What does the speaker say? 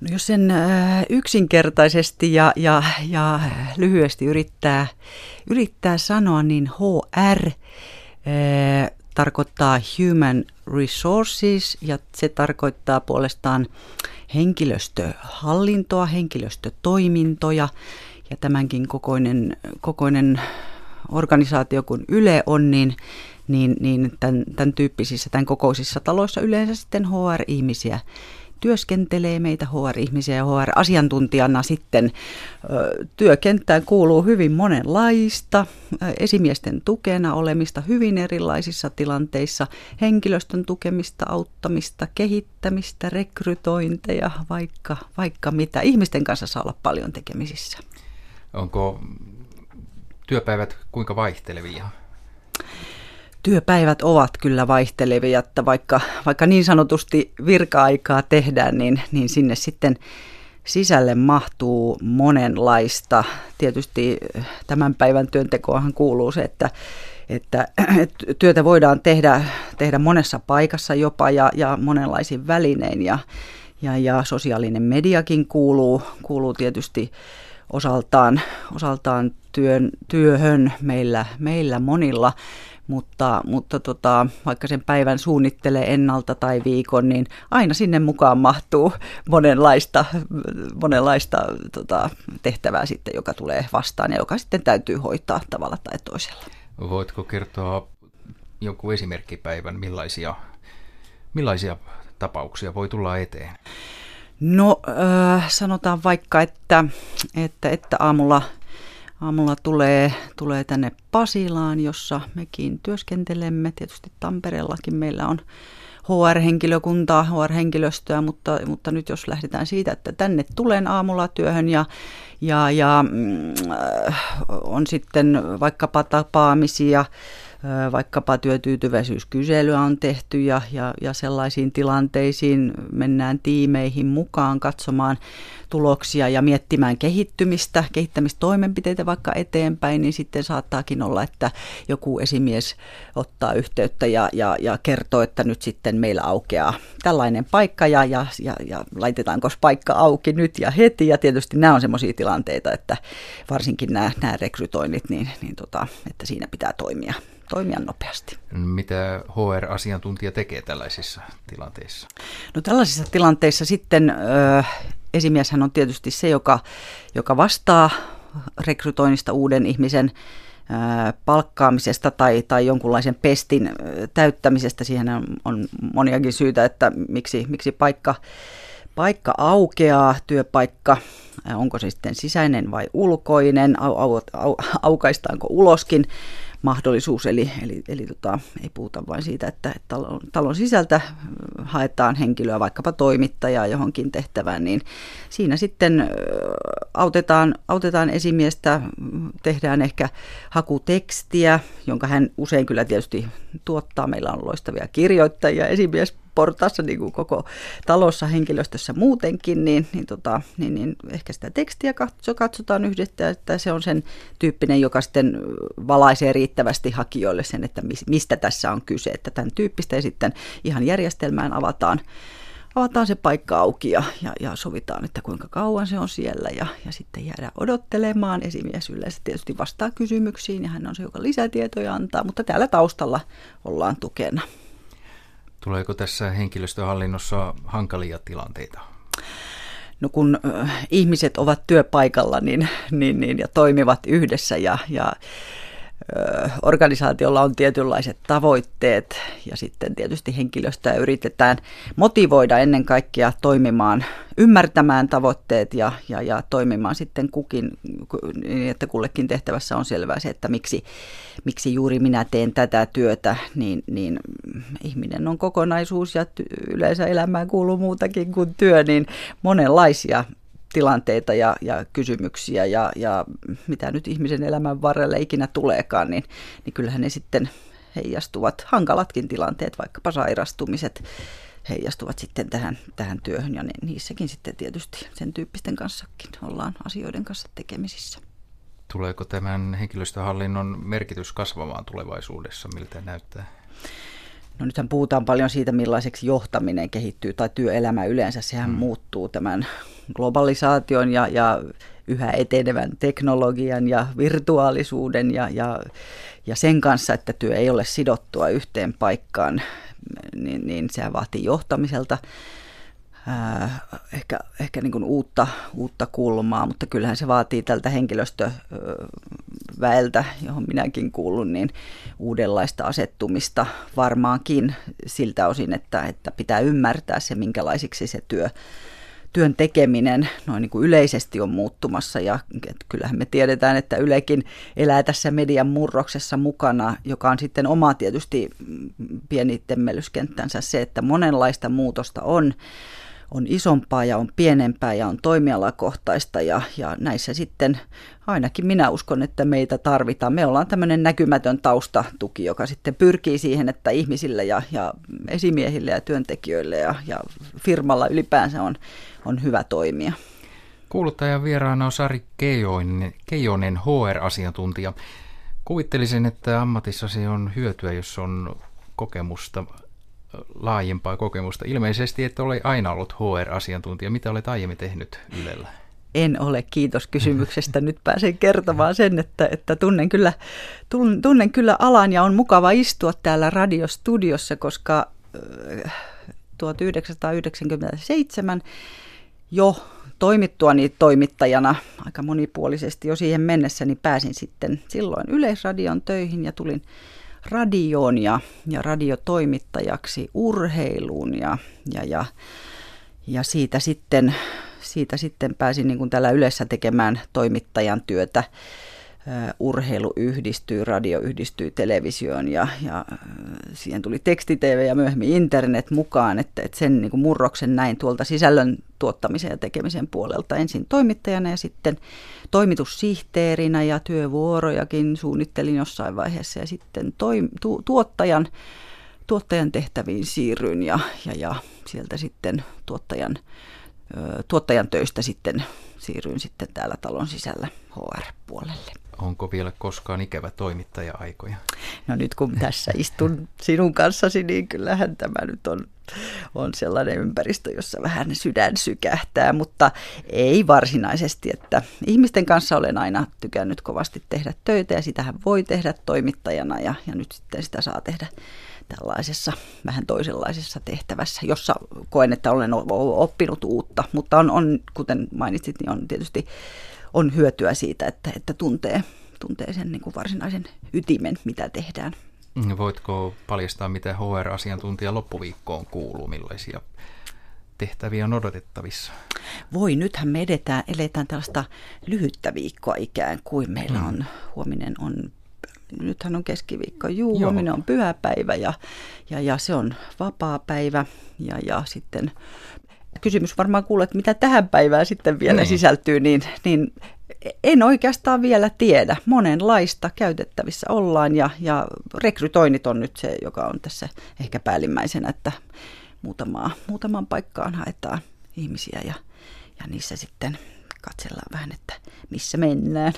No jos sen yksinkertaisesti ja lyhyesti yrittää sanoa, niin HR tarkoittaa human resources ja se tarkoittaa puolestaan henkilöstöhallintoa, henkilöstötoimintoja ja tämänkin kokoinen organisaatio kuin Yle on, niin tämän tyyppisissä, tämän kokoisissa taloissa yleensä sitten HR-ihmisiä työskentelee, meitä HR-ihmisiä ja HR-asiantuntijana sitten työkenttään kuuluu hyvin monenlaista, esimiesten tukena olemista hyvin erilaisissa tilanteissa, henkilöstön tukemista, auttamista, kehittämistä, rekrytointeja, vaikka mitä. Ihmisten kanssa saa olla paljon tekemisissä. Onko työpäivät kuinka vaihtelevia? Työpäivät ovat kyllä vaihtelevia, että vaikka niin sanotusti virka-aikaa tehdään, niin sinne sitten sisälle mahtuu monenlaista. Tietysti tämän päivän työntekoahan kuuluu se, että työtä voidaan tehdä monessa paikassa jopa ja monenlaisin välinein ja sosiaalinen mediakin kuuluu tietysti osaltaan työhön meillä monilla. Mutta vaikka sen päivän suunnittelee ennalta tai viikon, niin aina sinne mukaan mahtuu monenlaista tehtävää sitten, joka tulee vastaan ja joka sitten täytyy hoitaa tavalla tai toisella. Voitko kertoa jonkun esimerkkipäivän, millaisia tapauksia voi tulla eteen? No sanotaan vaikka, että aamulla tulee tänne Pasilaan, jossa mekin työskentelemme. Tietysti Tampereellakin meillä on HR-henkilökuntaa, HR-henkilöstöä, mutta nyt jos lähdetään siitä, että tänne tulen aamulla työhön ja on sitten vaikkapa tapaamisia, vaikkapa työtyytyväisyyskyselyä on tehty ja sellaisiin tilanteisiin mennään tiimeihin mukaan katsomaan tuloksia ja miettimään kehittämistoimenpiteitä vaikka eteenpäin, niin sitten saattaakin olla, että joku esimies ottaa yhteyttä ja kertoo, että nyt sitten meillä aukeaa tällainen paikka ja laitetaanko paikka auki nyt ja heti. Ja tietysti nämä on semmoisia tilanteita, että varsinkin nämä rekrytoinnit, että siinä pitää toimia nopeasti. Mitä HR-asiantuntija tekee tällaisissa tilanteissa? No tällaisissa tilanteissa sitten esimieshän on tietysti se, joka vastaa rekrytoinnista, uuden ihmisen palkkaamisesta tai jonkunlaisen pestin täyttämisestä. Siihen on moniakin syitä, että miksi paikka aukeaa, työpaikka, onko se sitten sisäinen vai ulkoinen, aukaistaanko uloskin mahdollisuus, eli ei puhuta vain siitä, että talon sisältä haetaan henkilöä, vaikkapa toimittajaa johonkin tehtävään, niin siinä sitten autetaan esimiestä, tehdään ehkä hakutekstiä, jonka hän usein kyllä tietysti tuottaa. Meillä on loistavia kirjoittajia esimiesportaassa, niin kuin koko talossa, henkilöstössä muutenkin, niin ehkä sitä tekstiä katsotaan yhdessä, että se on sen tyyppinen, joka sitten valaisee riittävästi hakijoille sen, että mistä tässä on kyse, että tämän tyyppistä, ja sitten ihan järjestelmään avataan se paikka auki ja sovitaan, että kuinka kauan se on siellä ja sitten jäädään odottelemaan. Esimies yleensä tietysti vastaa kysymyksiin ja hän on se, joka lisätietoja antaa, mutta täällä taustalla ollaan tukena. Tuleeko tässä henkilöstöhallinnossa hankalia tilanteita? No kun ihmiset ovat työpaikalla niin, ja toimivat yhdessä ja organisaatiolla on tietynlaiset tavoitteet ja sitten tietysti henkilöstöä yritetään motivoida ennen kaikkea toimimaan, ymmärtämään tavoitteet ja toimimaan sitten kukin, niin että kullekin tehtävässä on selvää se, että miksi juuri minä teen tätä työtä, niin ihminen on kokonaisuus ja yleensä elämään kuuluu muutakin kuin työ, niin monenlaisia tilanteita ja kysymyksiä ja mitä nyt ihmisen elämän varrelle ikinä tuleekaan, niin kyllähän ne sitten heijastuvat, hankalatkin tilanteet, vaikkapa sairastumiset heijastuvat sitten tähän työhön ja niissäkin sitten tietysti sen tyyppisten kanssakin ollaan asioiden kanssa tekemisissä. Tuleeko tämän henkilöstöhallinnon merkitys kasvamaan tulevaisuudessa, miltä näyttää? No nythän puhutaan paljon siitä, millaiseksi johtaminen kehittyy tai työelämä yleensä. Sehän muuttuu tämän globalisaation ja yhä etenevän teknologian ja virtuaalisuuden ja sen kanssa, että työ ei ole sidottua yhteen paikkaan, niin sehän vaatii johtamiselta ehkä niin kuin uutta kulmaa, mutta kyllähän se vaatii tältä henkilöstöväeltä, johon minäkin kuulun, niin uudenlaista asettumista varmaankin siltä osin, että pitää ymmärtää se, minkälaisiksi se työn tekeminen noin niin kuin yleisesti on muuttumassa, ja kyllähän me tiedetään, että Ylekin elää tässä median murroksessa mukana, joka on sitten oma tietysti pieni temmellyskenttänsä se, että monenlaista muutosta on isompaa ja on pienempää ja on toimialakohtaista ja näissä sitten ainakin minä uskon, että meitä tarvitaan. Me ollaan tämmöinen näkymätön taustatuki, joka sitten pyrkii siihen, että ihmisillä ja esimiehillä ja työntekijöillä ja firmalla ylipäänsä on hyvä toimia. Kuuluttajan vieraana on Sari Kejonen, HR-asiantuntija. Kuvittelisin, että ammatissasi on hyötyä, jos on kokemusta, laajempaa kokemusta. Ilmeisesti et ole aina ollut HR-asiantuntija. Mitä olet aiemmin tehnyt Ylellä? En ole. Kiitos kysymyksestä. Nyt pääsen kertomaan sen, että tunnen kyllä alan ja on mukava istua täällä radiostudiossa, koska 1997 jo toimittuani toimittajana aika monipuolisesti jo siihen mennessä, niin pääsin sitten silloin Yleisradion töihin ja tulin radioon ja radiotoimittajaksi urheiluun ja siitä sitten pääsin niin kuin täällä Ylessä tekemään toimittajan työtä. Urheilu yhdistyy, radio yhdistyy televisioon ja siihen tuli tekstitv ja myöhemmin internet mukaan, että sen niin kuin murroksen näin tuolta sisällön tuottamisen ja tekemisen puolelta ensin toimittajana ja sitten toimitussihteerinä ja työvuorojakin suunnittelin jossain vaiheessa ja sitten tuottajan tehtäviin siirryin ja sieltä sitten tuottajan töistä sitten siirryin sitten täällä talon sisällä HR-puolelle. Onko vielä koskaan ikävä toimittaja-aikoja? No nyt kun tässä istun sinun kanssasi, niin kyllähän tämä nyt on sellainen ympäristö, jossa vähän sydän sykähtää, mutta ei varsinaisesti, että ihmisten kanssa olen aina tykännyt kovasti tehdä töitä ja sitähän voi tehdä toimittajana ja nyt sitten sitä saa tehdä tällaisessa vähän toisenlaisessa tehtävässä, jossa koen, että olen oppinut uutta, mutta on kuten mainitsit, niin on tietysti on hyötyä siitä, että tuntee sen niin kuin varsinaisen ytimen, mitä tehdään. Voitko paljastaa, mitä HR-asiantuntija loppuviikkoon kuuluu, millaisia tehtäviä on odotettavissa? Voi, nythän me eletään tällaista lyhyttä viikkoa ikään kuin. Meillä on, huominen on, nythän on keskiviikko, huominen on pyhäpäivä ja se on vapaapäivä ja sitten kysymys varmaan kuulee, että mitä tähän päivään sitten vielä sisältyy, niin en oikeastaan vielä tiedä. Monenlaista käytettävissä ollaan ja rekrytoinnit on nyt se, joka on tässä ehkä päällimmäisenä, että muutamaan paikkaan haetaan ihmisiä ja niissä sitten katsellaan vähän, että missä mennään.